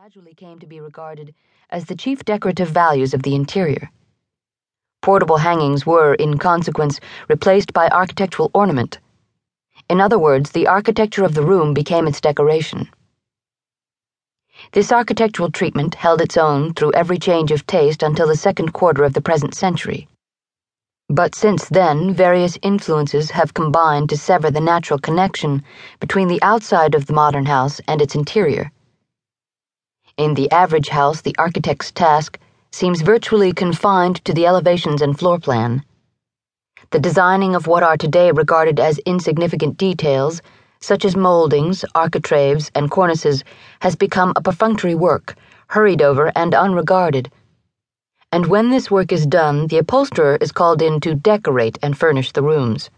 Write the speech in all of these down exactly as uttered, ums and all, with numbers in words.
gradually came to be regarded as the chief decorative values of the interior. Portable hangings were, in consequence, replaced by architectural ornament. In other words, the architecture of the room became its decoration. This architectural treatment held its own through every change of taste until the second quarter of the present century. But since then, various influences have combined to sever the natural connection between the outside of the modern house and its interior. In the average house, the architect's task seems virtually confined to the elevations and floor plan. The designing of what are today regarded as insignificant details, such as moldings, architraves, and cornices, has become a perfunctory work, hurried over and unregarded. And when this work is done, the upholsterer is called in to decorate and furnish the rooms.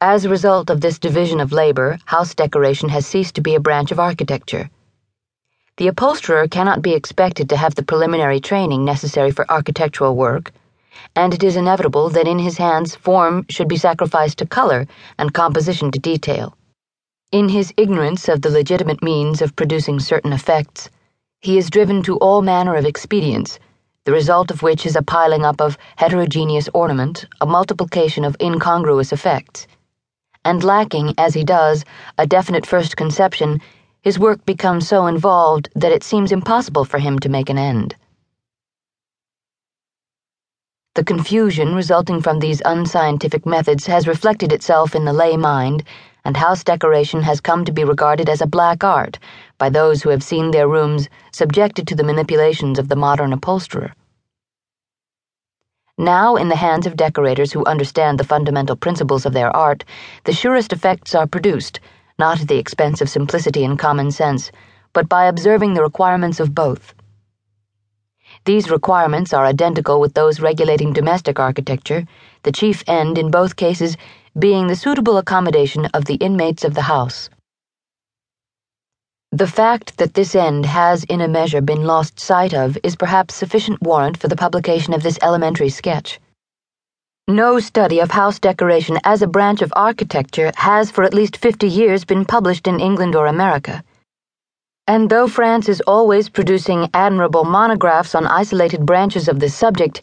As a result of this division of labor, house decoration has ceased to be a branch of architecture. The upholsterer cannot be expected to have the preliminary training necessary for architectural work, and it is inevitable that in his hands form should be sacrificed to color and composition to detail. In his ignorance of the legitimate means of producing certain effects, he is driven to all manner of expedients, the result of which is a piling up of heterogeneous ornament, a multiplication of incongruous effects. And lacking, as he does, a definite first conception, his work becomes so involved that it seems impossible for him to make an end. The confusion resulting from these unscientific methods has reflected itself in the lay mind, and house decoration has come to be regarded as a black art by those who have seen their rooms subjected to the manipulations of the modern upholsterer. Now, in the hands of decorators who understand the fundamental principles of their art, the surest effects are produced, not at the expense of simplicity and common sense, but by observing the requirements of both. These requirements are identical with those regulating domestic architecture, the chief end in both cases being the suitable accommodation of the inmates of the house. The fact that this end has in a measure been lost sight of is perhaps sufficient warrant for the publication of this elementary sketch. No study of house decoration as a branch of architecture has for at least fifty years been published in England or America. And though France is always producing admirable monographs on isolated branches of this subject,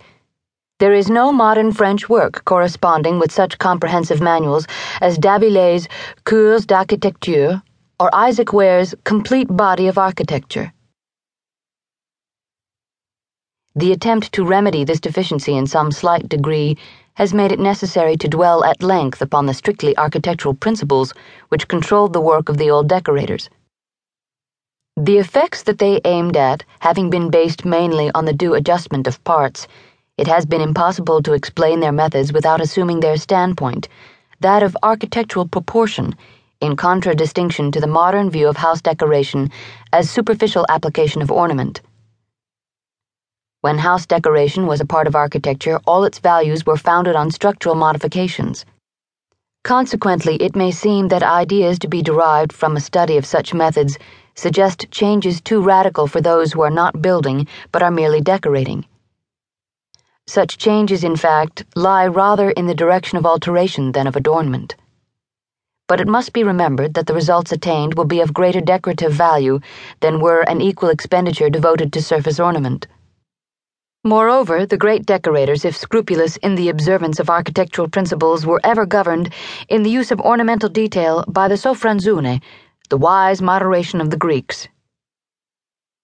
there is no modern French work corresponding with such comprehensive manuals as Davillet's Cours d'Architecture or Isaac Ware's Complete Body of Architecture. The attempt to remedy this deficiency in some slight degree has made it necessary to dwell at length upon the strictly architectural principles which controlled the work of the old decorators. The effects that they aimed at having been based mainly on the due adjustment of parts, it has been impossible to explain their methods without assuming their standpoint, that of architectural proportion, in contradistinction to the modern view of house decoration as superficial application of ornament. When house decoration was a part of architecture, all its values were founded on structural modifications. Consequently, it may seem that ideas to be derived from a study of such methods suggest changes too radical for those who are not building but are merely decorating. Such changes, in fact, lie rather in the direction of alteration than of adornment. But it must be remembered that the results attained will be of greater decorative value than were an equal expenditure devoted to surface ornament. Moreover, the great decorators, if scrupulous in the observance of architectural principles, were ever governed, in the use of ornamental detail, by the sophranzune, the wise moderation of the Greeks.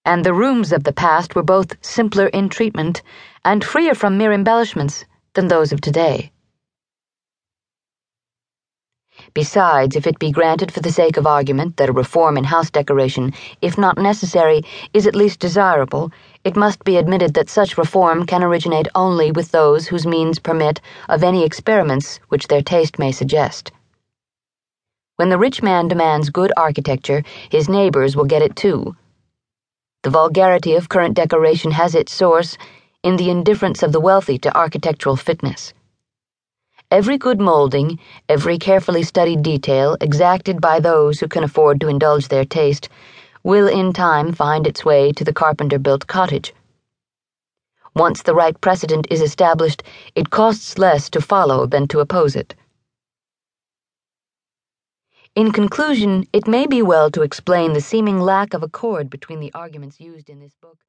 And the rooms of the past were both simpler in treatment and freer from mere embellishments than those of today. Besides, if it be granted for the sake of argument that a reform in house decoration, if not necessary, is at least desirable, it must be admitted that such reform can originate only with those whose means permit of any experiments which their taste may suggest. When the rich man demands good architecture, his neighbors will get it too. The vulgarity of current decoration has its source in the indifference of the wealthy to architectural fitness. Every good molding, every carefully studied detail exacted by those who can afford to indulge their taste, will in time find its way to the carpenter-built cottage. Once the right precedent is established, it costs less to follow than to oppose it. In conclusion, it may be well to explain the seeming lack of accord between the arguments used in this book.